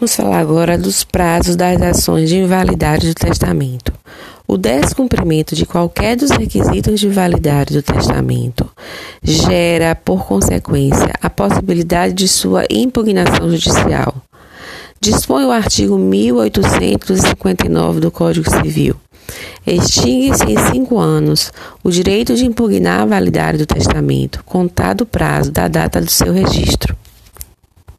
Vamos falar agora dos prazos das ações de invalidade do testamento. O descumprimento de qualquer dos requisitos de validade do testamento gera, por consequência, a possibilidade de sua impugnação judicial. Dispõe o artigo 1859 do Código Civil. Extingue-se em 5 anos o direito de impugnar a validade do testamento, contado o prazo da data do seu registro.